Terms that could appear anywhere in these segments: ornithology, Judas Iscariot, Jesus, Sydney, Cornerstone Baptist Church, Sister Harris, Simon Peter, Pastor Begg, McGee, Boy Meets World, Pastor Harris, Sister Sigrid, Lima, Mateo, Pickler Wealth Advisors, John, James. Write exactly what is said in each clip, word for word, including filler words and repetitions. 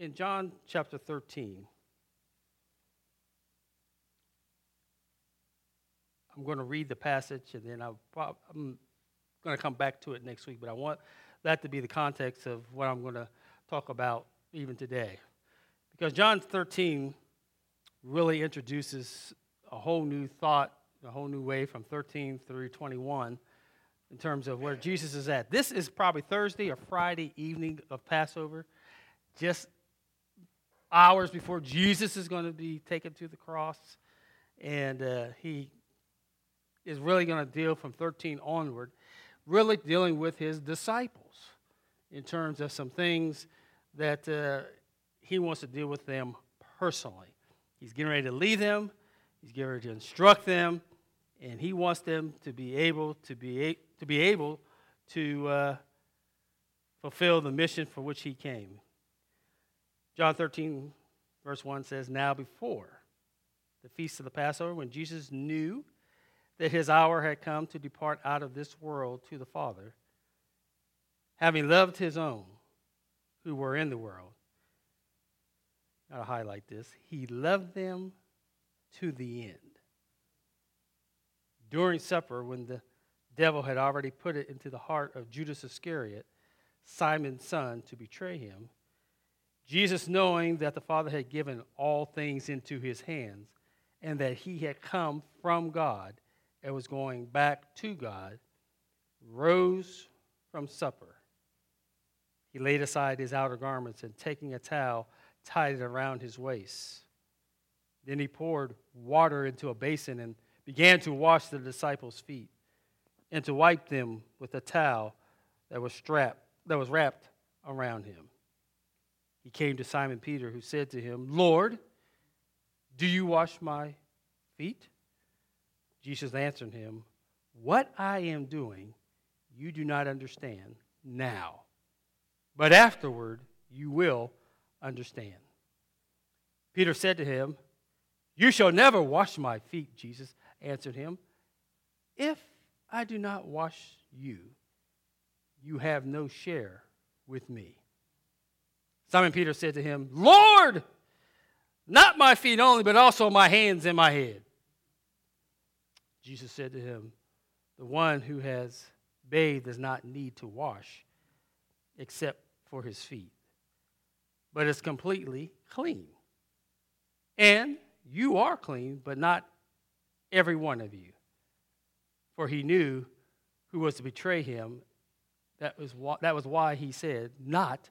in John chapter thirteen. I'm going to read the passage, and then I'll probably, I'm going to come back to it next week, but I want that to be the context of what I'm going to talk about even today. Because John thirteen really introduces a whole new thought, a whole new way from thirteen through twenty-one in terms of where Jesus is at. This is probably Thursday or Friday evening of Passover, just hours before Jesus is going to be taken to the cross, and uh, he is really going to deal from thirteen onward, really dealing with his disciples in terms of some things that uh, he wants to deal with them personally. He's getting ready to lead them. He's getting ready to instruct them, and he wants them to be able to be a- to be able to uh, fulfill the mission for which he came. John thirteen, verse one says, "Now before the feast of the Passover, when Jesus knew that his hour had come to depart out of this world to the Father, having loved his own who were in the world," I'll highlight this, "he loved them to the end. During supper, when the devil had already put it into the heart of Judas Iscariot, Simon's son, to betray him, Jesus, knowing that the Father had given all things into his hands, and that he had come from God and was going back to God, rose from supper. He laid aside his outer garments, and taking a towel, tied it around his waist. Then he poured water into a basin and began to wash the disciples' feet and to wipe them with a towel that was strapped, that was wrapped around him. He came to Simon Peter, who said to him, 'Lord, do you wash my feet?' Jesus answered him, 'What I am doing you do not understand now, but afterward you will understand.' Peter said to him, 'You shall never wash my feet.' Jesus answered him, 'If I do not wash you, you have no share with me.' Simon Peter said to him, 'Lord, not my feet only, but also my hands and my head.' Jesus said to him, 'The one who has bathed does not need to wash except for his feet, but is completely clean. And you are clean, but not every one of you.' For he knew who was to betray him. That was why, that was why he said, 'Not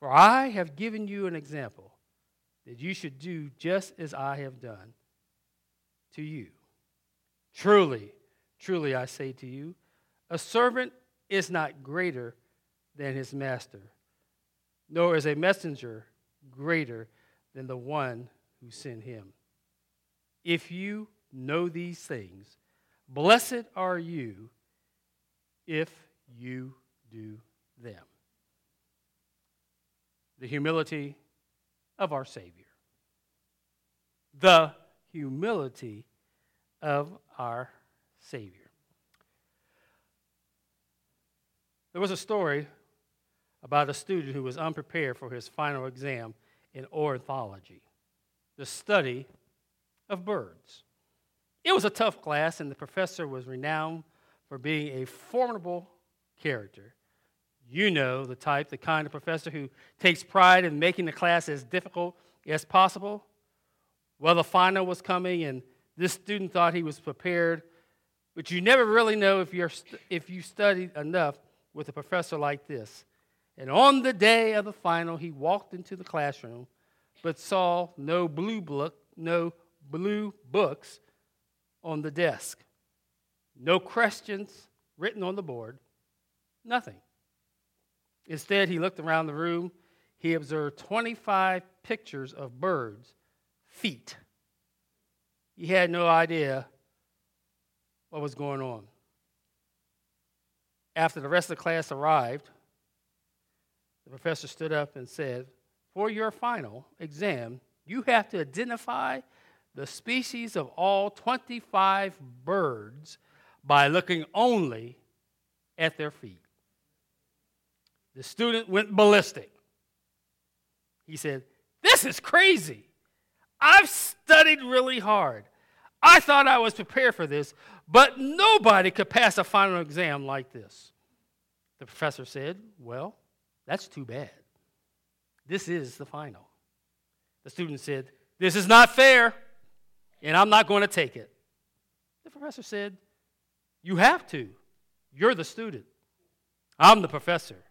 For I have given you an example that you should do just as I have done to you. Truly, truly I say to you, a servant is not greater than his master, nor is a messenger greater than the one who sent him. If you know these things, blessed are you if you do them.'" The humility of our Savior. The humility of our Savior. There was a story about a student who was unprepared for his final exam in ornithology, the study of birds. It was a tough class, and the professor was renowned for being a formidable character. You know the type, the kind of professor who takes pride in making the class as difficult as possible. Well, the final was coming, and this student thought he was prepared, but you never really know if you're st- if you studied enough with a professor like this. And on the day of the final, he walked into the classroom, but saw no blue book, no blue books on the desk, no questions written on the board, nothing. Instead, he looked around the room. he observed twenty-five pictures of birds' feet. He had no idea what was going on. After the rest of the class arrived, the professor stood up and said, "For your final exam, you have to identify the species of all twenty-five birds by looking only at their feet." The student went ballistic. He said, "This is crazy. I've studied really hard. I thought I was prepared for this, but nobody could pass a final exam like this." The professor said, "Well, that's too bad. This is the final." The student said, "This is not fair, and I'm not going to take it." The professor said, "You have to. You're the student. I'm the professor.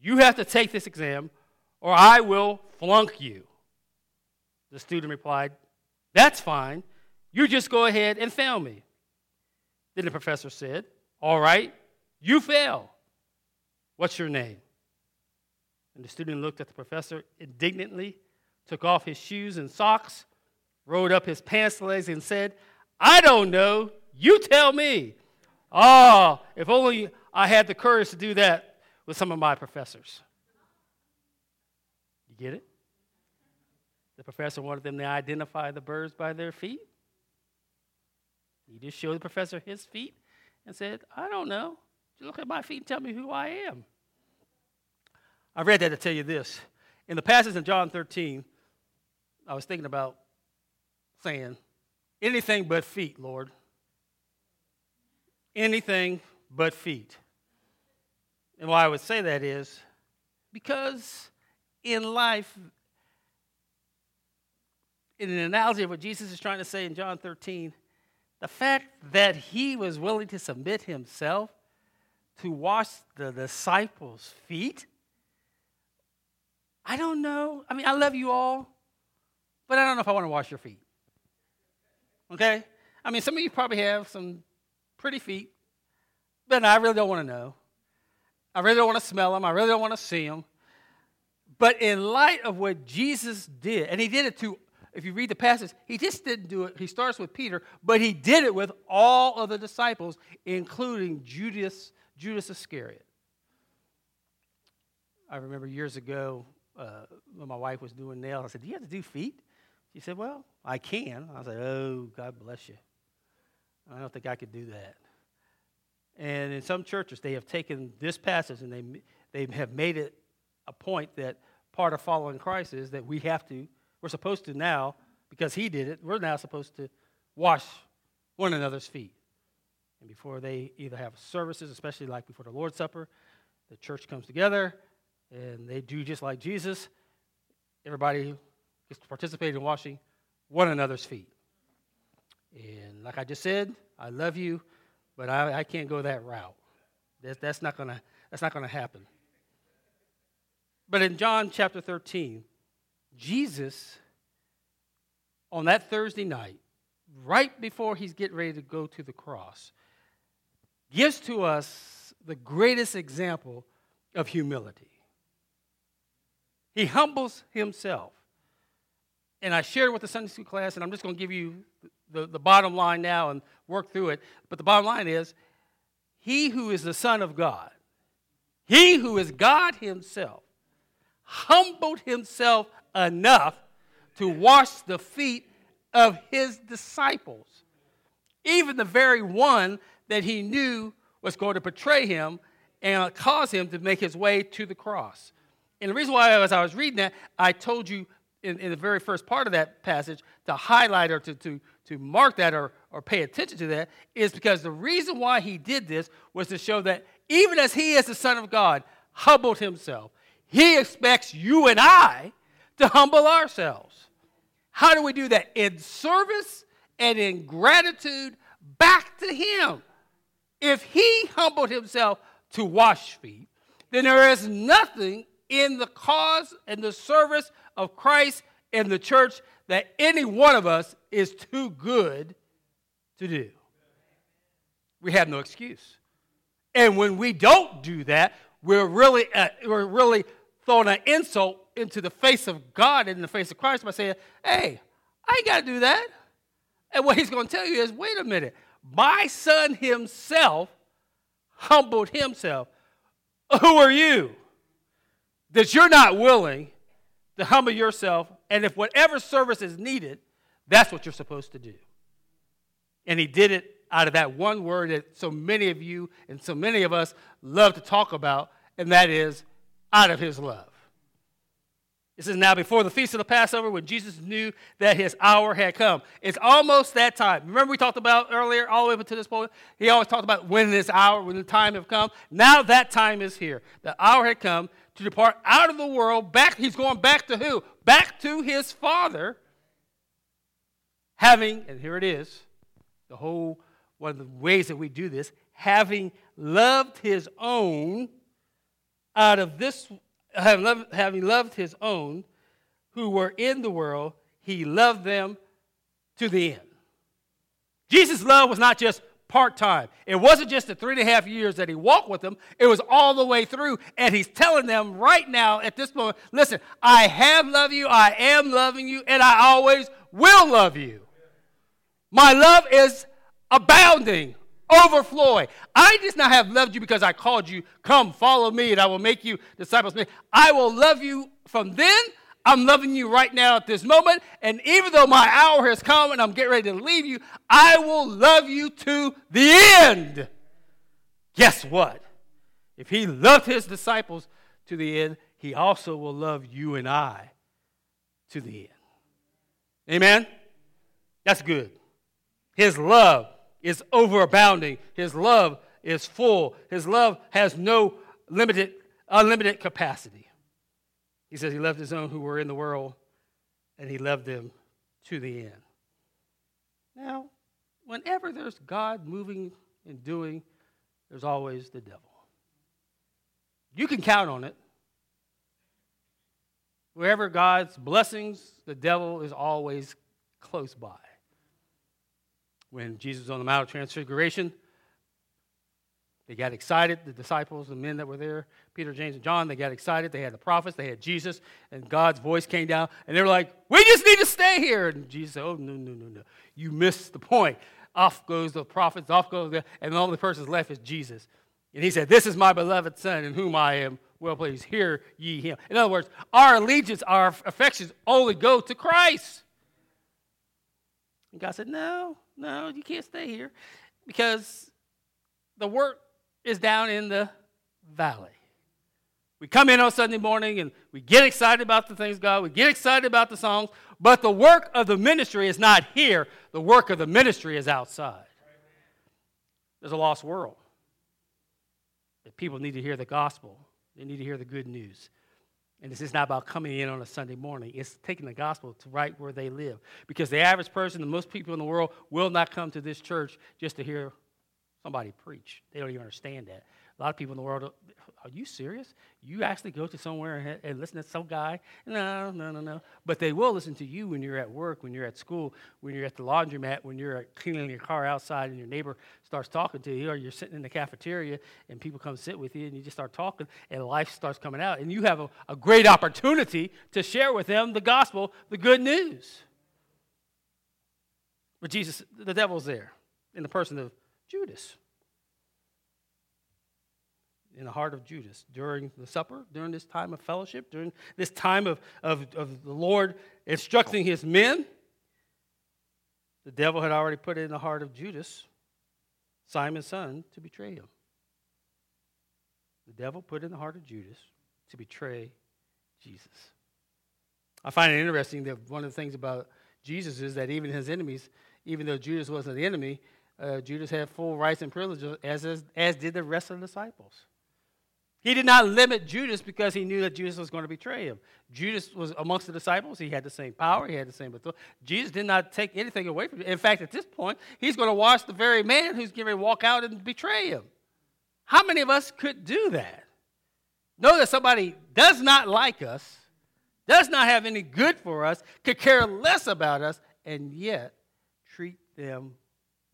You have to take this exam, or I will flunk you." The student replied, "That's fine. You just go ahead and fail me." Then the professor said, "All right, you fail. What's your name?" And the student looked at the professor indignantly, took off his shoes and socks, rolled up his pants legs, and said, "I don't know. You tell me." Ah, oh, if only I had the courage to do that with some of my professors. You get it? The professor wanted them to identify the birds by their feet. He just showed the professor his feet and said, "I don't know. You look at my feet and tell me who I am." I read that to tell you this. In the passage in John thirteen, I was thinking about saying, "Anything but feet, Lord. Anything but feet." And why I would say that is because in life, in an analogy of what Jesus is trying to say in John thirteen, the fact that he was willing to submit himself to wash the disciples' feet, I don't know. I mean, I love you all, but I don't know if I want to wash your feet. Okay? I mean, some of you probably have some pretty feet, but I really don't want to know. I really don't want to smell them. I really don't want to see them. But in light of what Jesus did, and he did it to, if you read the passage, he just didn't do it. He starts with Peter, but he did it with all of the disciples, including Judas, Judas Iscariot. I remember years ago uh, when my wife was doing nails, I said, "Do you have to do feet?" She said, "Well, I can." I was like, "Oh, God bless you. I don't think I could do that." And in some churches, they have taken this passage and they they have made it a point that part of following Christ is that we have to, we're supposed to now, because he did it, we're now supposed to wash one another's feet. And before they either have services, especially like before the Lord's Supper, the church comes together and they do just like Jesus. Everybody gets to participate in washing one another's feet. And like I just said, I love you, but I, I can't go that route. That's, that's not gonna that's not gonna happen. But in John chapter thirteen, Jesus, on that Thursday night, right before he's getting ready to go to the cross, gives to us the greatest example of humility. He humbles himself. And I shared with the Sunday school class, and I'm just going to give you the, the bottom line now and work through it. But the bottom line is, he who is the Son of God, he who is God himself, humbled himself enough to wash the feet of his disciples, even the very one that he knew was going to betray him and cause him to make his way to the cross. And the reason why, as I was reading that, I told you in, in the very first part of that passage to highlight or to, to, to mark that or, or pay attention to that is because the reason why he did this was to show that even as he as the Son of God humbled himself, he expects you and I to humble ourselves. How do we do that? In service and in gratitude back to him. If he humbled himself to wash feet, then there is nothing in the cause and the service of Christ and the church that any one of us is too good to do. We have no excuse. And when we don't do that, we're really, uh, we're really throwing an insult into the face of God and in the face of Christ by saying, hey, I ain't got to do that. And what he's going to tell you is, wait a minute, my son himself humbled himself. Who are you that you're not willing to humble yourself? And if whatever service is needed, that's what you're supposed to do. And he did it out of that one word that so many of you and so many of us love to talk about, and that is out of his love. It says, now before the feast of the Passover, when Jesus knew that his hour had come. It's almost that time. Remember we talked about earlier, all the way up to this point? He always talked about when this hour, when the time had come. Now that time is here. The hour had come to depart out of the world. Back. He's going back to who? Back to his Father, having, and here it is, the whole, one of the ways that we do this, having loved his own out of this having loved his own who were in the world, he loved them to the end. Jesus' love was not just part-time. It wasn't just the three and a half years that he walked with them. It was all the way through, and he's telling them right now at this moment, listen, I have loved you, I am loving you, and I always will love you. My love is abounding. Overflowing. I just not have loved you because I called you. Come, follow me, and I will make you disciples. I will love you from then. I'm loving you right now at this moment. And even though my hour has come and I'm getting ready to leave you, I will love you to the end. Guess what? If he loved his disciples to the end, he also will love you and I to the end. Amen? That's good. His love is overabounding. His love is full. His love has no limited, unlimited capacity. He says he loved his own who were in the world, and he loved them to the end. Now, whenever there's God moving and doing, there's always the devil. You can count on it. Wherever God's blessings, the devil is always close by. When Jesus was on the Mount of Transfiguration, they got excited, the disciples, the men that were there, Peter, James, and John, they got excited. They had the prophets, they had Jesus, and God's voice came down, and they were like, we just need to stay here. And Jesus said, oh, no, no, no, no. You missed the point. Off goes the prophets, off goes the, and the only person left is Jesus. And he said, this is my beloved Son, in whom I am well pleased. Hear ye him. In other words, our allegiance, our affections only go to Christ. And God said, no. No, you can't stay here because the work is down in the valley. We come in on Sunday morning and we get excited about the things of God. We get excited about the songs. But the work of the ministry is not here. The work of the ministry is outside. There's a lost world. The people need to hear the gospel. They need to hear the good news. And this is not about coming in on a Sunday morning. It's taking the gospel to right where they live. Because the average person, the most people in the world, will not come to this church just to hear somebody preach. They don't even understand that. A lot of people in the world, are you serious? You actually go to somewhere and listen to some guy? No, no, no, no. But they will listen to you when you're at work, when you're at school, when you're at the laundromat, when you're cleaning your car outside and your neighbor starts talking to you, or you're sitting in the cafeteria and people come sit with you and you just start talking and life starts coming out. And you have a, a great opportunity to share with them the gospel, the good news. But Jesus, the devil's there in the person of Judas. In the heart of Judas, during the supper, during this time of fellowship, during this time of, of, of the Lord instructing his men, the devil had already put it in the heart of Judas, Simon's son, to betray him. The devil put it in the heart of Judas to betray Jesus. I find it interesting that one of the things about Jesus is that even his enemies, even though Judas wasn't the enemy, uh, Judas had full rights and privileges, as, as, as did the rest of the disciples. He did not limit Judas because he knew that Judas was going to betray him. Judas was amongst the disciples. He had the same power. He had the same authority. Jesus did not take anything away from him. In fact, at this point, he's going to watch the very man who's going to walk out and betray him. How many of us could do that? Know that somebody does not like us, does not have any good for us, could care less about us, and yet treat them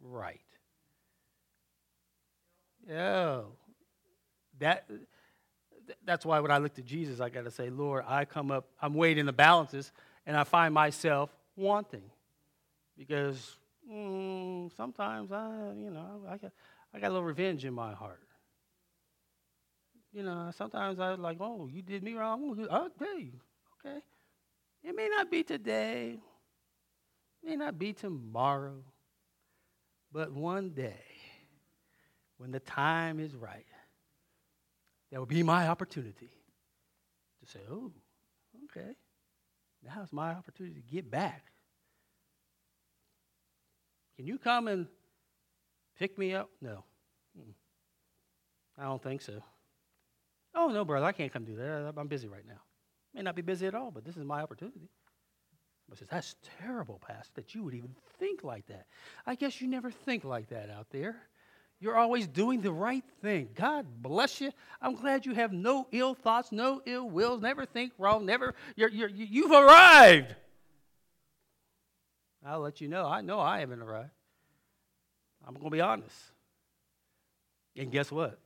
right. Oh, that... that's why when I looked at Jesus, I got to say, Lord, I come up, I'm weighed in the balances, and I find myself wanting. Because mm, sometimes I, you know, I got, I got a little revenge in my heart. You know, sometimes I was like, oh, you did me wrong. I'll tell you, okay. It may not be today. It may not be tomorrow. But one day, when the time is right, that will be my opportunity to say, oh, okay, now it's my opportunity to get back. Can you come and pick me up? No. Mm-mm. I don't think so. Oh, no, brother, I can't come do that. I'm busy right now. May not be busy at all, but this is my opportunity. I says, that's terrible, Pastor, that you would even think like that. I guess you never think like that out there. You're always doing the right thing. God bless you. I'm glad you have no ill thoughts, no ill wills, never think wrong, never. You're, you're, you've arrived. I'll let you know. I know I haven't arrived. I'm going to be honest. And guess what?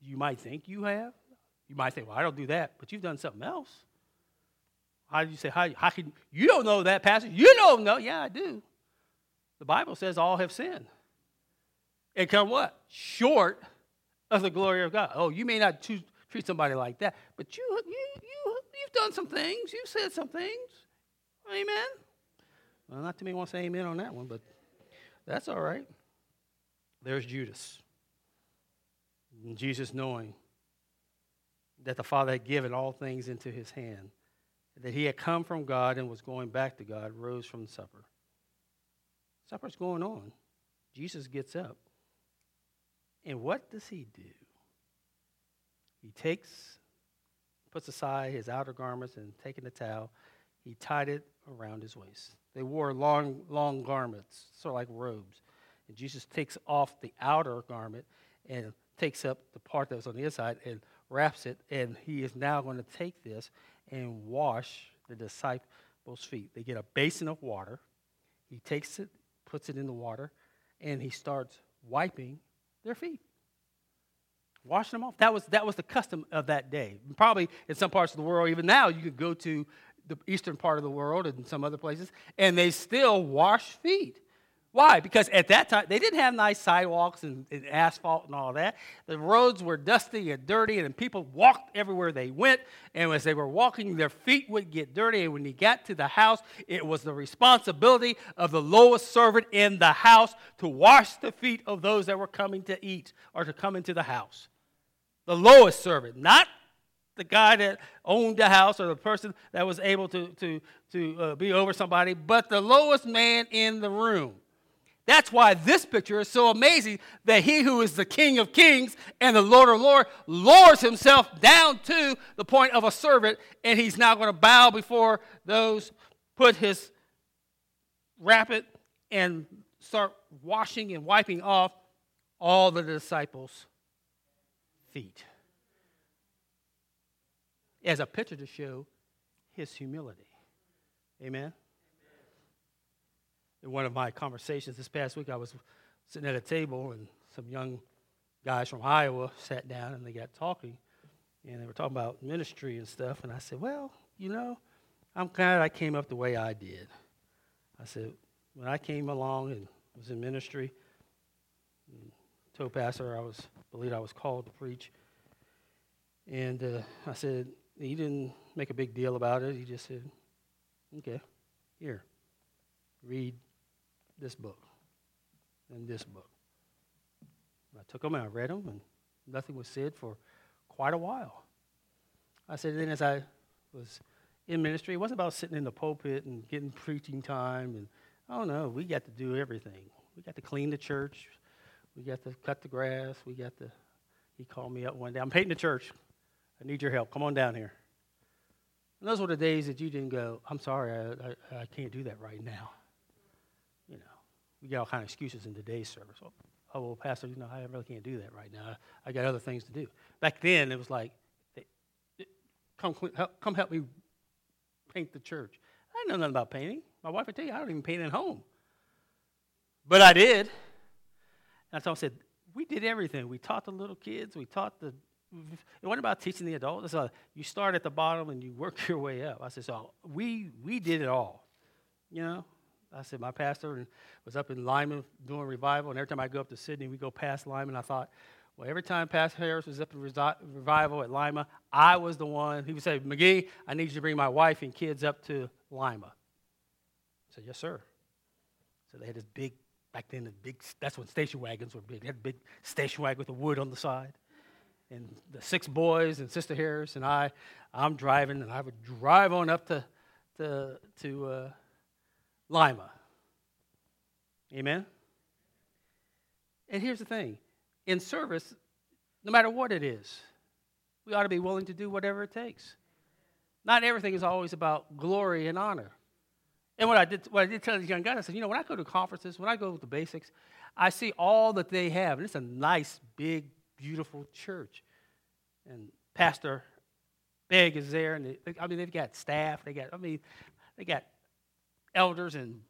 You might think you have. You might think, well, I don't do that, but you've done something else. How do you say, how, how can, you don't know that, Pastor. You don't know. Yeah, I do. The Bible says all have sinned. And come what? Short of the glory of God. Oh, you may not choose, treat somebody like that, but you, you, you, you've done some things. You've said some things. Amen. Well, not too many want to say amen on that one, but that's all right. There's Judas. And Jesus, knowing that the Father had given all things into his hand, that he had come from God and was going back to God, rose from supper. Supper's going on. Jesus gets up. And what does he do? He takes, puts aside his outer garments and taking a towel, he tied it around his waist. They wore long, long garments, sort of like robes. And Jesus takes off the outer garment and takes up the part that was on the inside and wraps it. And he is now going to take this and wash the disciples' feet. They get a basin of water. He takes it, puts it in the water, and he starts wiping their feet, washing them off. That was that was the custom of that day. Probably in some parts of the world, even now, you could go to the eastern part of the world and some other places, and they still wash feet. Why? Because at that time, they didn't have nice sidewalks and, and asphalt and all that. The roads were dusty and dirty, and people walked everywhere they went. And as they were walking, their feet would get dirty. And when he got to the house, it was the responsibility of the lowest servant in the house to wash the feet of those that were coming to eat or to come into the house. The lowest servant, not the guy that owned the house or the person that was able to, to, to uh, be over somebody, but the lowest man in the room. That's why this picture is so amazing, that he who is the King of Kings and the Lord of Lords lowers himself down to the point of a servant, and he's now going to bow before those, put his, wrap it, and start washing and wiping off all the disciples' feet. As a picture to show his humility. Amen? In one of my conversations this past week, I was sitting at a table, and some young guys from Iowa sat down, and they got talking, and they were talking about ministry and stuff, and I said, well, you know, I'm glad I came up the way I did. I said, when I came along and was in ministry, I told Pastor I was believed I was called to preach, and uh, I said, he didn't make a big deal about it. He just said, okay, here, read this book and this book. I took them and I read them, and nothing was said for quite a while. I said, then as I was in ministry, it wasn't about sitting in the pulpit and getting preaching time, and I don't know, we got to do everything. We got to clean the church. We got to cut the grass. We got to, he called me up one day, I'm painting the church. I need your help. Come on down here. And those were the days that you didn't go, I'm sorry, I, I, I can't do that right now. You know, we got all kind of excuses in today's service. Oh, oh, well, Pastor, you know, I really can't do that right now. I got other things to do. Back then, it was like, come help, come help me paint the church. I didn't know nothing about painting. My wife would tell you, I don't even paint at home. But I did. And so I said, we did everything. We taught the little kids. We taught the What about teaching the adults? Like, you start at the bottom and you work your way up. I said, so we we did it all, you know. I said, my pastor was up in Lima doing revival, and every time I go up to Sydney, we go past Lima, and I thought, well, every time Pastor Harris was up in resi- revival at Lima, I was the one. He would say, McGee, I need you to bring my wife and kids up to Lima. I said, yes, sir. So they had this big, back then, the big. That's when station wagons were big. They had a big station wagon with the wood on the side. And the six boys and Sister Harris and I, I'm driving, and I would drive on up to to, to uh, Lima. Amen? And here's the thing. In service, no matter what it is, we ought to be willing to do whatever it takes. Not everything is always about glory and honor. And what I did, what I did tell these young guys, I said, you know, when I go to conferences, when I go to the basics, I see all that they have. And it's a nice, big, beautiful church. And Pastor Begg is there. And they, I mean, they've got staff. They got, I mean, they got elders and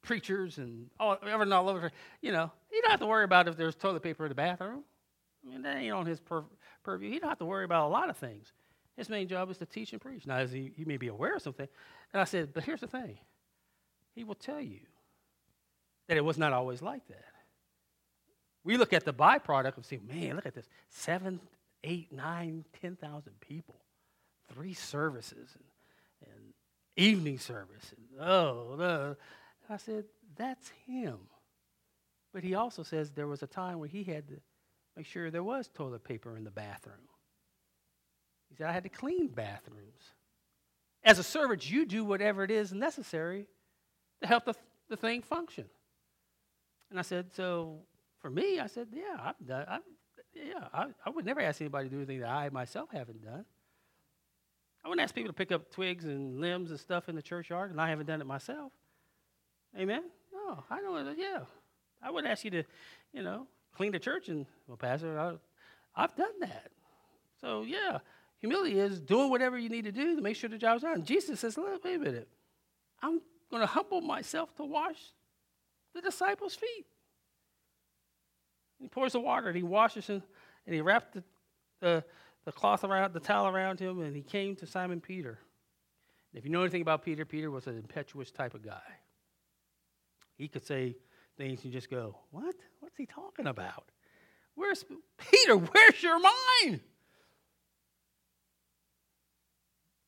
preachers and all, everything all over, you know. You don't have to worry about if there's toilet paper in the bathroom. I mean, that ain't on his pur- purview. He don't have to worry about a lot of things. His main job is to teach and preach. Now, as he, he may be aware of something. And I said, but here's the thing. He will tell you that it was not always like that. We look at the byproduct and say, man, look at this. Seven, eight, nine, ten thousand people. Three services and, and evening service. And, oh, no. I said, that's him. But he also says there was a time where he had to make sure there was toilet paper in the bathroom. He said, I had to clean bathrooms. As a servant, you do whatever it is necessary to help the, the thing function. And I said, so for me, I said, yeah, I've done, I've, yeah I, I would never ask anybody to do anything that I myself haven't done. I wouldn't ask people to pick up twigs and limbs and stuff in the churchyard, and I haven't done it myself. Amen? No, I know, yeah. I would ask you to, you know, clean the church, and, well, Pastor, I, I've done that. So, yeah, humility is doing whatever you need to do to make sure the job's done. Jesus says, look, wait a minute. I'm going to humble myself to wash the disciples' feet. He pours the water, and he washes him, and he wrapped the, the, the cloth around, the towel around him, and he came to Simon Peter. And if you know anything about Peter, Peter was an impetuous type of guy. He could say things and just go, what? What's he talking about? Where's Peter? Where's your mind?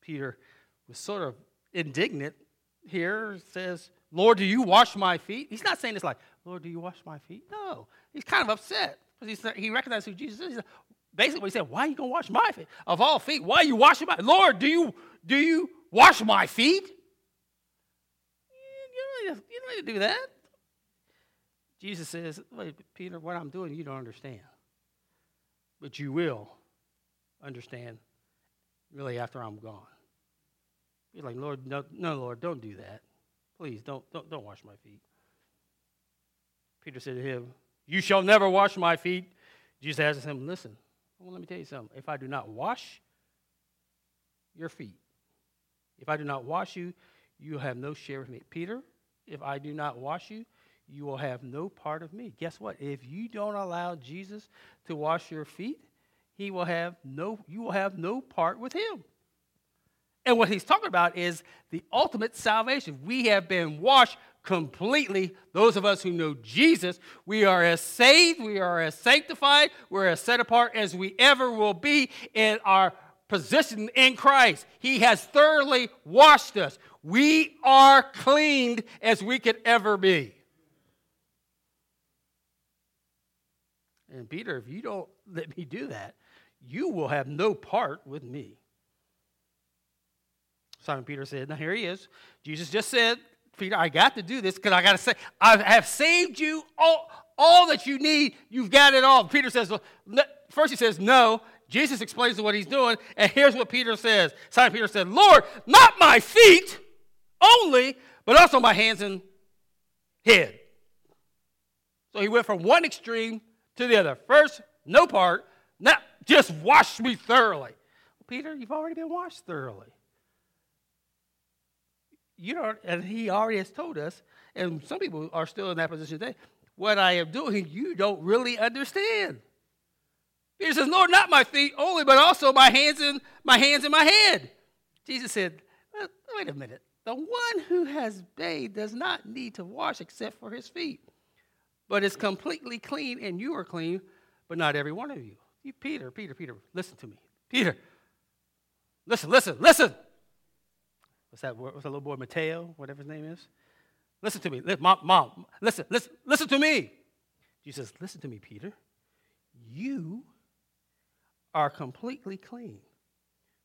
Peter was sort of indignant here, says, Lord, do you wash my feet? He's not saying this like, Lord, do you wash my feet? No. He's kind of upset because he recognized who Jesus is. Basically, he said, why are you going to wash my feet? Of all feet, why are you washing my feet? Lord, do you, do you wash my feet? You don't need to do that. Jesus says, wait, Peter, what I'm doing, you don't understand. But you will understand really after I'm gone. You're like, Lord, no, no, Lord, don't do that. Please, don't, don't, don't wash my feet. Peter said to him, you shall never wash my feet. Jesus asked him, listen, well, let me tell you something. If I do not wash your feet, if I do not wash you, you have no share with me. Peter, if I do not wash you, you will have no part of me. Guess what? If you don't allow Jesus to wash your feet, he will have no, you will have no part with him. And what he's talking about is the ultimate salvation. We have been washed completely. Those of us who know Jesus, we are as saved, we are as sanctified, we're as set apart as we ever will be in our position in Christ. He has thoroughly washed us. We are cleaned as we could ever be. And Peter, if you don't let me do that, you will have no part with me. Simon Peter said, now here he is. Jesus just said, Peter, I got to do this because I got to say, I have saved you all, all that you need. You've got it all. Peter says, well, first he says, no. Jesus explains what he's doing, and here's what Peter says. Simon Peter said, Lord, not my feet only, but also my hands and head. So he went from one extreme to the other. First, no part, now just wash me thoroughly. Well, Peter, you've already been washed thoroughly. You don't, and he already has told us, and some people are still in that position today, what I am doing, you don't really understand. Peter says, Lord, not my feet only, but also my hands and my hands and my head. Jesus said, wait a minute. The one who has bathed does not need to wash except for his feet, but is completely clean, and you are clean, but not every one of you. You Peter, Peter, Peter, listen to me. Peter, listen, listen, listen. What's that word? What's that little boy, Mateo, whatever his name is? Listen to me. Mom, mom, listen, listen, listen to me. Jesus says, listen to me, Peter. You are completely clean.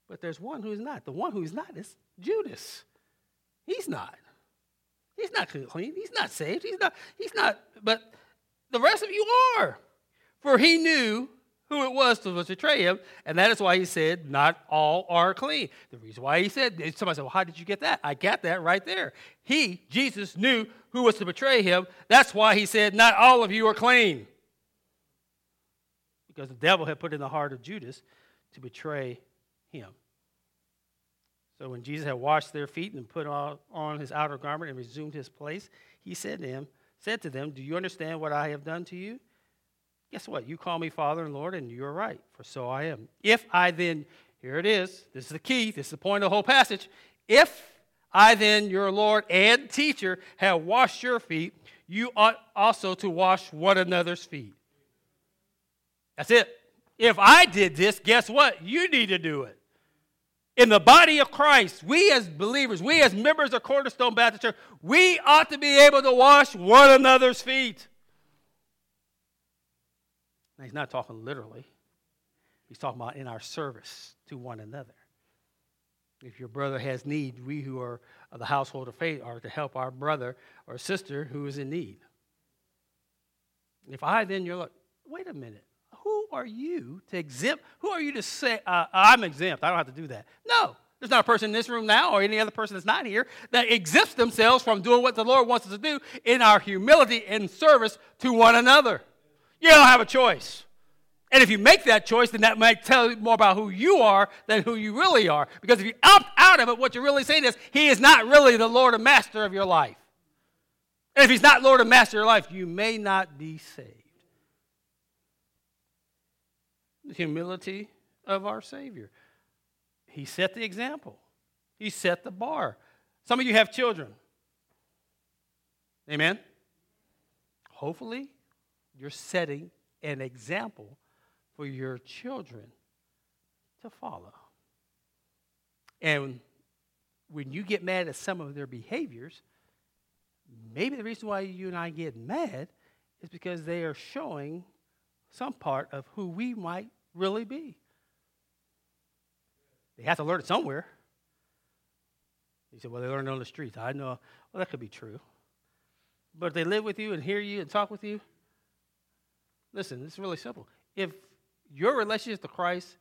But there's one who is not. The one who is not is Judas. He's not. He's not clean. He's not saved. He's not, he's not, but the rest of you are. For he knew who it was to betray him, and that is why he said, not all are clean. The reason why he said, somebody said, well, how did you get that? I got that right there. He, Jesus, knew who was to betray him. That's why he said, not all of you are clean. Because the devil had put in the heart of Judas to betray him. So when Jesus had washed their feet and put on his outer garment and resumed his place, he said to him, said to them, do you understand what I have done to you? Guess what? You call me Father and Lord, and you're right, for so I am. If I then, here it is, this is the key, this is the point of the whole passage. If I then, your Lord and teacher, have washed your feet, you ought also to wash one another's feet. That's it. If I did this, guess what? You need to do it. In the body of Christ, we as believers, we as members of Cornerstone Baptist Church, we ought to be able to wash one another's feet. Now, he's not talking literally. He's talking about in our service to one another. If your brother has need, we who are of the household of faith are to help our brother or sister who is in need. If I then, you're like, wait a minute. Who are you to exempt? Who are you to say, uh, I'm exempt, I don't have to do that? No, there's not a person in this room now or any other person that's not here that exempts themselves from doing what the Lord wants us to do in our humility and service to one another. You don't have a choice. And if you make that choice, then that might tell you more about who you are than who you really are. Because if you opt out of it, what you're really saying is he is not really the Lord and Master of your life. And if he's not Lord and Master of your life, you may not be saved. The humility of our Savior. He set the example. He set the bar. Some of you have children. Amen? Hopefully, you're setting an example for your children to follow. And when you get mad at some of their behaviors, maybe the reason why you and I get mad is because they are showing some part of who we might really be. They have to learn it somewhere. You say, well, they learn it on the streets. I know. Well, that could be true. But if they live with you and hear you and talk with you, listen, it's really simple. If your relationship to Christ,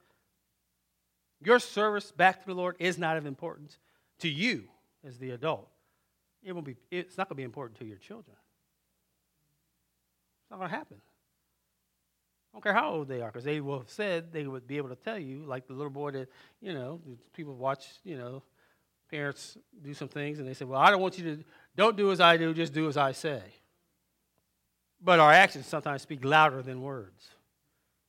your service back to the Lord is not of importance to you as the adult, it won't be. It's not going to be important to your children. It's not going to happen. I don't care how old they are, because they will have said they would be able to tell you, like the little boy that, you know, people watch, you know, parents do some things, and they say, well, I don't want you to, don't do as I do, just do as I say. But our actions sometimes speak louder than words.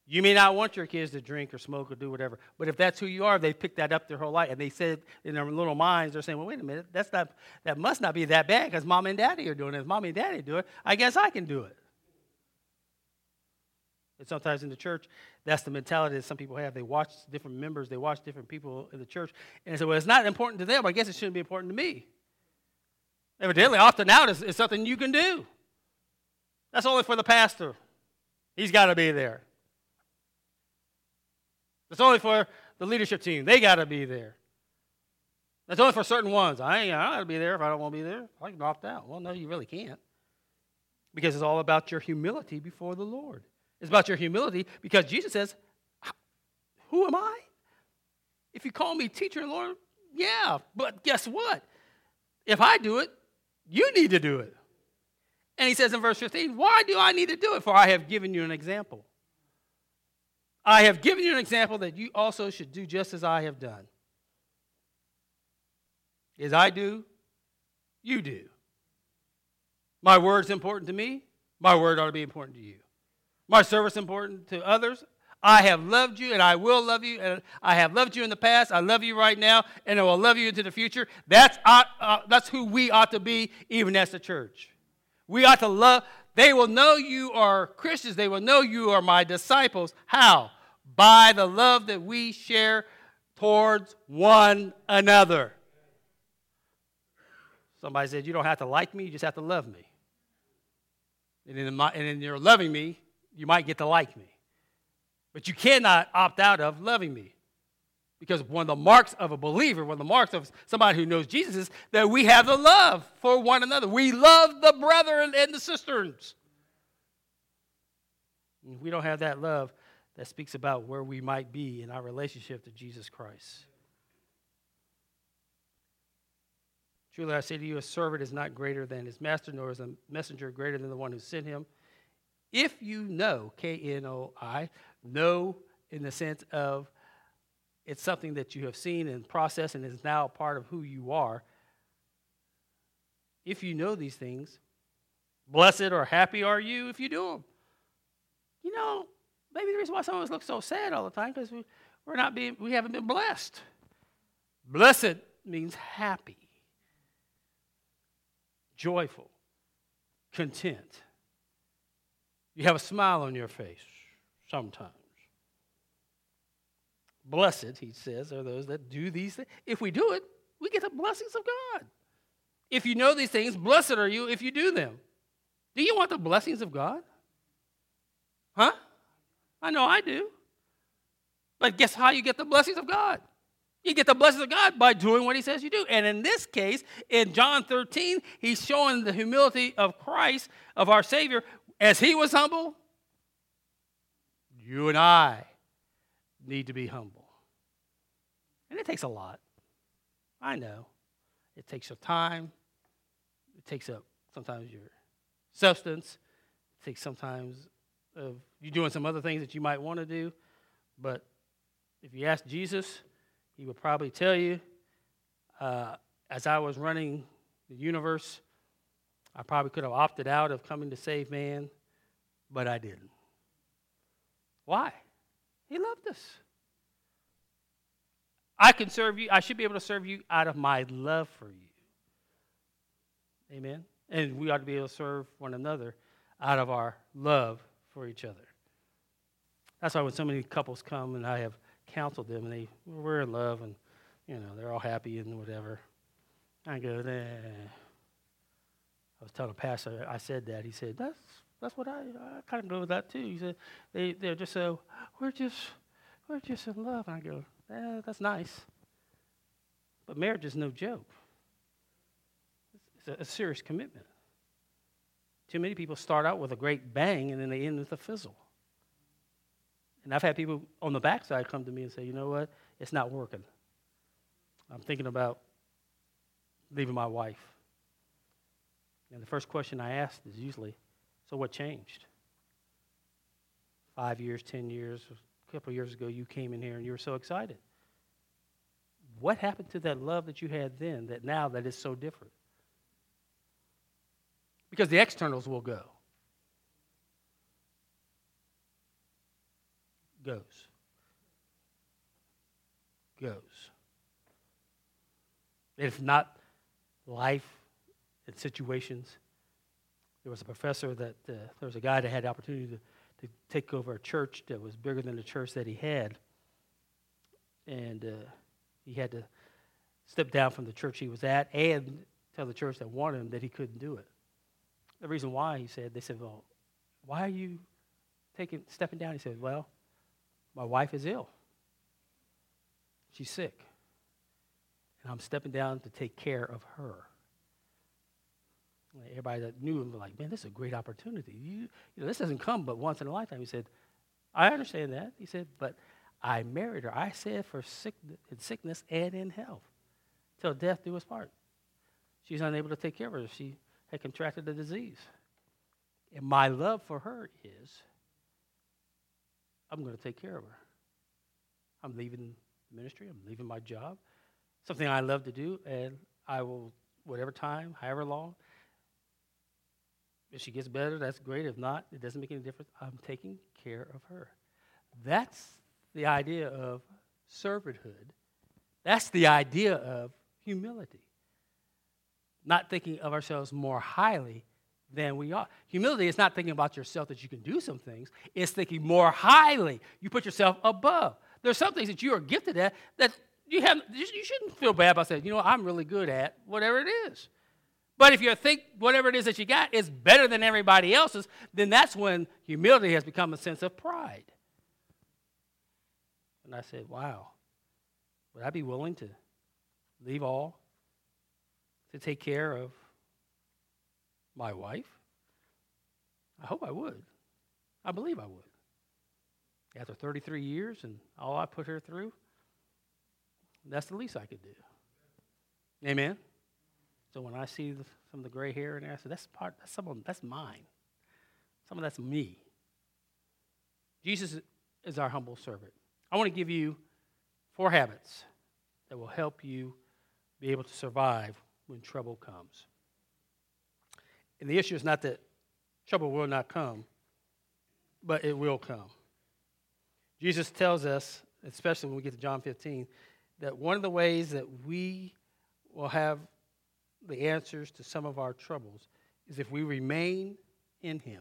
You may not want your kids to drink or smoke or do whatever, but if that's who you are, they picked that up their whole life, and they said in their little minds, they're saying, well, wait a minute, that's not, that must not be that bad, because mom and daddy are doing it. If mom and daddy do it, I guess I can do it. And sometimes in the church, that's the mentality that some people have. They watch different members, they watch different people in the church, and they say, well, it's not important to them, I guess it shouldn't be important to me. Evidently, often out is, is something you can do. That's only for the pastor. He's got to be there. That's only for the leadership team. They got to be there. That's only for certain ones. I ain't got to be there if I don't want to be there. I can opt out. Well, no, you really can't. Because it's all about your humility before the Lord. It's about your humility, because Jesus says, who am I? If you call me teacher and Lord, yeah, but guess what? If I do it, you need to do it. And he says in verse fifteen, why do I need to do it? For I have given you an example. I have given you an example that you also should do just as I have done. As I do, you do. My word's important to me. My word ought to be important to you. My service important to others, I have loved you, and I will love you, and I have loved you in the past. I love you right now, and I will love you into the future. That's uh, uh, that's who we ought to be, even as the church. We ought to love. They will know you are Christians. They will know you are my disciples. How? By the love that we share towards one another. Somebody said, you don't have to like me. You just have to love me. And in, my, and in your loving me, you might get to like me. But you cannot opt out of loving me, because one of the marks of a believer, one of the marks of somebody who knows Jesus is that we have the love for one another. We love the brethren and the sisters. And if we don't have that love, that speaks about where we might be in our relationship to Jesus Christ. Truly I say to you, a servant is not greater than his master, nor is a messenger greater than the one who sent him. If you know, K N O I, know in the sense of it's something that you have seen and processed and is now part of who you are. If you know these things, blessed or happy are you if you do them. You know, maybe the reason why some of us look so sad all the time because we, we're not being, we haven't been blessed. Blessed means happy, joyful, content. You have a smile on your face. Sometimes. Blessed, he says, are those that do these things. If we do it, we get the blessings of God. If you know these things, blessed are you if you do them. Do you want the blessings of God? Huh? I know I do. But guess how you get the blessings of God? You get the blessings of God by doing what he says you do. And in this case, in John thirteen, he's showing the humility of Christ, of our Savior. As he was humble, you and I need to be humble. And it takes a lot. I know. It takes your time. It takes up sometimes your substance. It takes sometimes of you doing some other things that you might want to do. But if you ask Jesus, he would probably tell you, uh, as I was running the universe, I probably could have opted out of coming to save man, but I didn't. Why? He loved us. I can serve you. I should be able to serve you out of my love for you. Amen? And we ought to be able to serve one another out of our love for each other. That's why when so many couples come and I have counseled them and they, we're in love and, you know, they're all happy and whatever. I go, nah. I was telling the pastor, I said that. He said, that's that's what I, I kind of go with that too. He said, they, they're just so, we're just, we're just in love. And I go, eh, that's nice. But marriage is no joke. It's a, a serious commitment. Too many people start out with a great bang and then they end with a fizzle. And I've had people on the backside come to me and say, you know what, it's not working. I'm thinking about leaving my wife. And the first question I ask is usually, so what changed? Five years, ten years, a couple of years ago you came in here and you were so excited. What happened to that love that you had then that now that is so different? Because the externals will go. Goes. Goes. If not life, in situations. There was a professor that, uh, there was a guy that had the opportunity to, to take over a church that was bigger than the church that he had. And uh, he had to step down from the church he was at and tell the church that wanted him that he couldn't do it. The reason why, he said, they said, well, why are you taking stepping down? He said, well, my wife is ill. She's sick. And I'm stepping down to take care of her. Everybody that knew him was like, man, this is a great opportunity. You, you know, this doesn't come but once in a lifetime. He said, I understand that. He said, but I married her. I said for sick, in sickness and in health, till death do us part. She's unable to take care of her. She had contracted the disease. And my love for her is, I'm going to take care of her. I'm leaving ministry. I'm leaving my job. Something I love to do, and I will, whatever time, however long, if she gets better, that's great. If not, it doesn't make any difference. I'm taking care of her. That's the idea of servanthood. That's the idea of humility. Not thinking of ourselves more highly than we are. Humility is not thinking about yourself that you can do some things. It's thinking more highly. You put yourself above. There's some things that you are gifted at that you have. You shouldn't feel bad about saying, you know, I'm really good at whatever it is. But if you think whatever it is that you got is better than everybody else's, then that's when humility has become a sense of pride. And I said, wow, would I be willing to leave all to take care of my wife? I hope I would. I believe I would. After thirty-three years and all I put her through, that's the least I could do. Amen? So when I see the, some of the gray hair in there, I said, that's part, that's some of, that's mine. Some of that's me. Jesus is our humble servant. I want to give you four habits that will help you be able to survive when trouble comes. And the issue is not that trouble will not come, but it will come. Jesus tells us, especially when we get to John fifteen, that one of the ways that we will have the answers to some of our troubles is if we remain in him.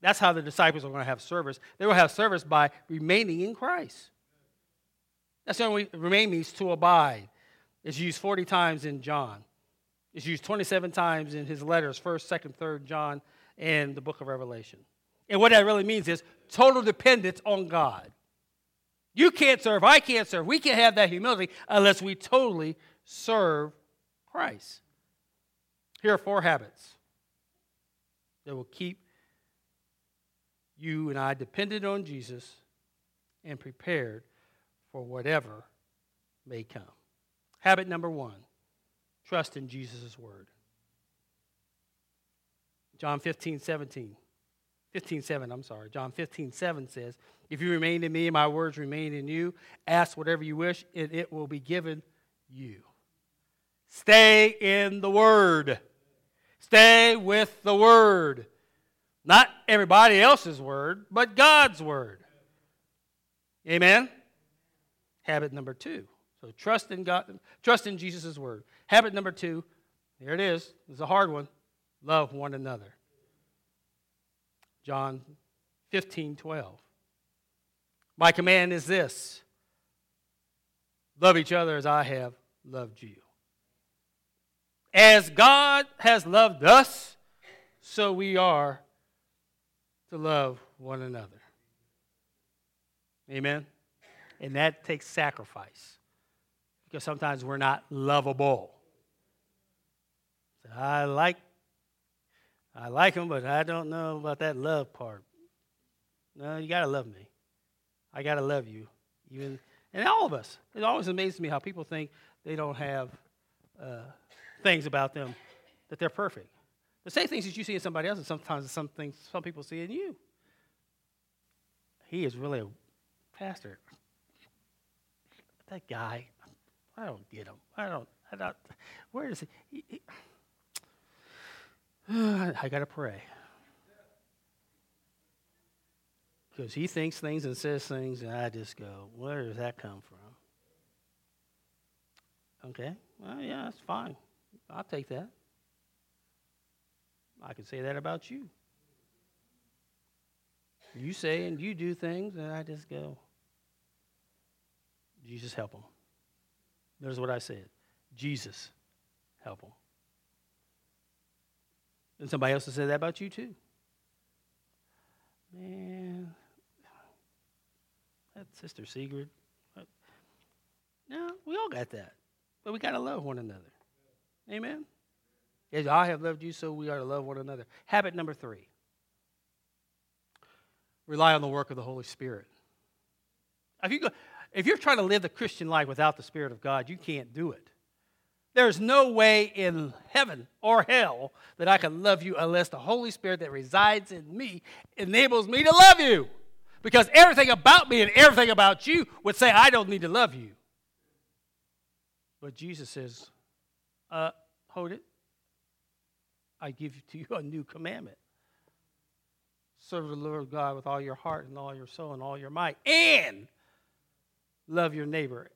That's how the disciples are going to have service. They will have service by remaining in Christ. That's the only way. Remain means to abide. It's used forty times in John. It's used twenty-seven times in his letters, first, second, third John, and the book of Revelation. And what that really means is total dependence on God. You can't serve, I can't serve, we can't have that humility unless we totally serve Christ. Here are four habits that will keep you and I dependent on Jesus and prepared for whatever may come. Habit number one, trust in Jesus' word. John fifteen, seventeen. fifteen, seven, I'm sorry. John fifteen, seven says, if you remain in me and my words remain in you, ask whatever you wish and it will be given you. Stay in the word. Stay with the word. Not everybody else's word, but God's word. Amen? Habit number two. So trust in God, trust in Jesus' word. Habit number two, here it is. It's a hard one. Love one another. John fifteen, twelve. My command is this. Love each other as I have loved you. As God has loved us, so we are to love one another. Amen? And that takes sacrifice. Because sometimes we're not lovable. I like I like him, but I don't know about that love part. No, you gotta love me. I gotta love you. Even and all of us. It always amazes me how people think they don't have uh, things about them that they're perfect. The same things that you see in somebody else, and sometimes some things some people see in you. He is really a pastor. That guy, I don't get him. I don't. I don't. Where is he? he, he I gotta pray because he thinks things and says things, and I just go, "Where does that come from?" Okay, well, yeah, that's fine. I'll take that. I can say that about you. You say and you do things, and I just go, Jesus, help them. There's what I said. Jesus, help them. And somebody else will say that about you too. Man, that Sister Sigrid. No, we all got that. But we got to love one another. Amen? As I have loved you, so we are to love one another. Habit number three. Rely on the work of the Holy Spirit. If you go, if you're trying to live the Christian life without the Spirit of God, you can't do it. There's no way in heaven or hell that I can love you unless the Holy Spirit that resides in me enables me to love you. Because everything about me and everything about you would say, I don't need to love you. But Jesus says, uh, hold it. I give to you a new commandment. Serve the Lord God with all your heart and all your soul and all your might. And love your neighbor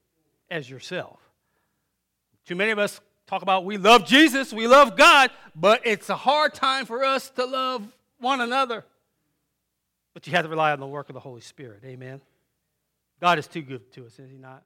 as yourself. Too many of us talk about we love Jesus, we love God, but it's a hard time for us to love one another. But you have to rely on the work of the Holy Spirit. Amen. God is too good to us, is he not?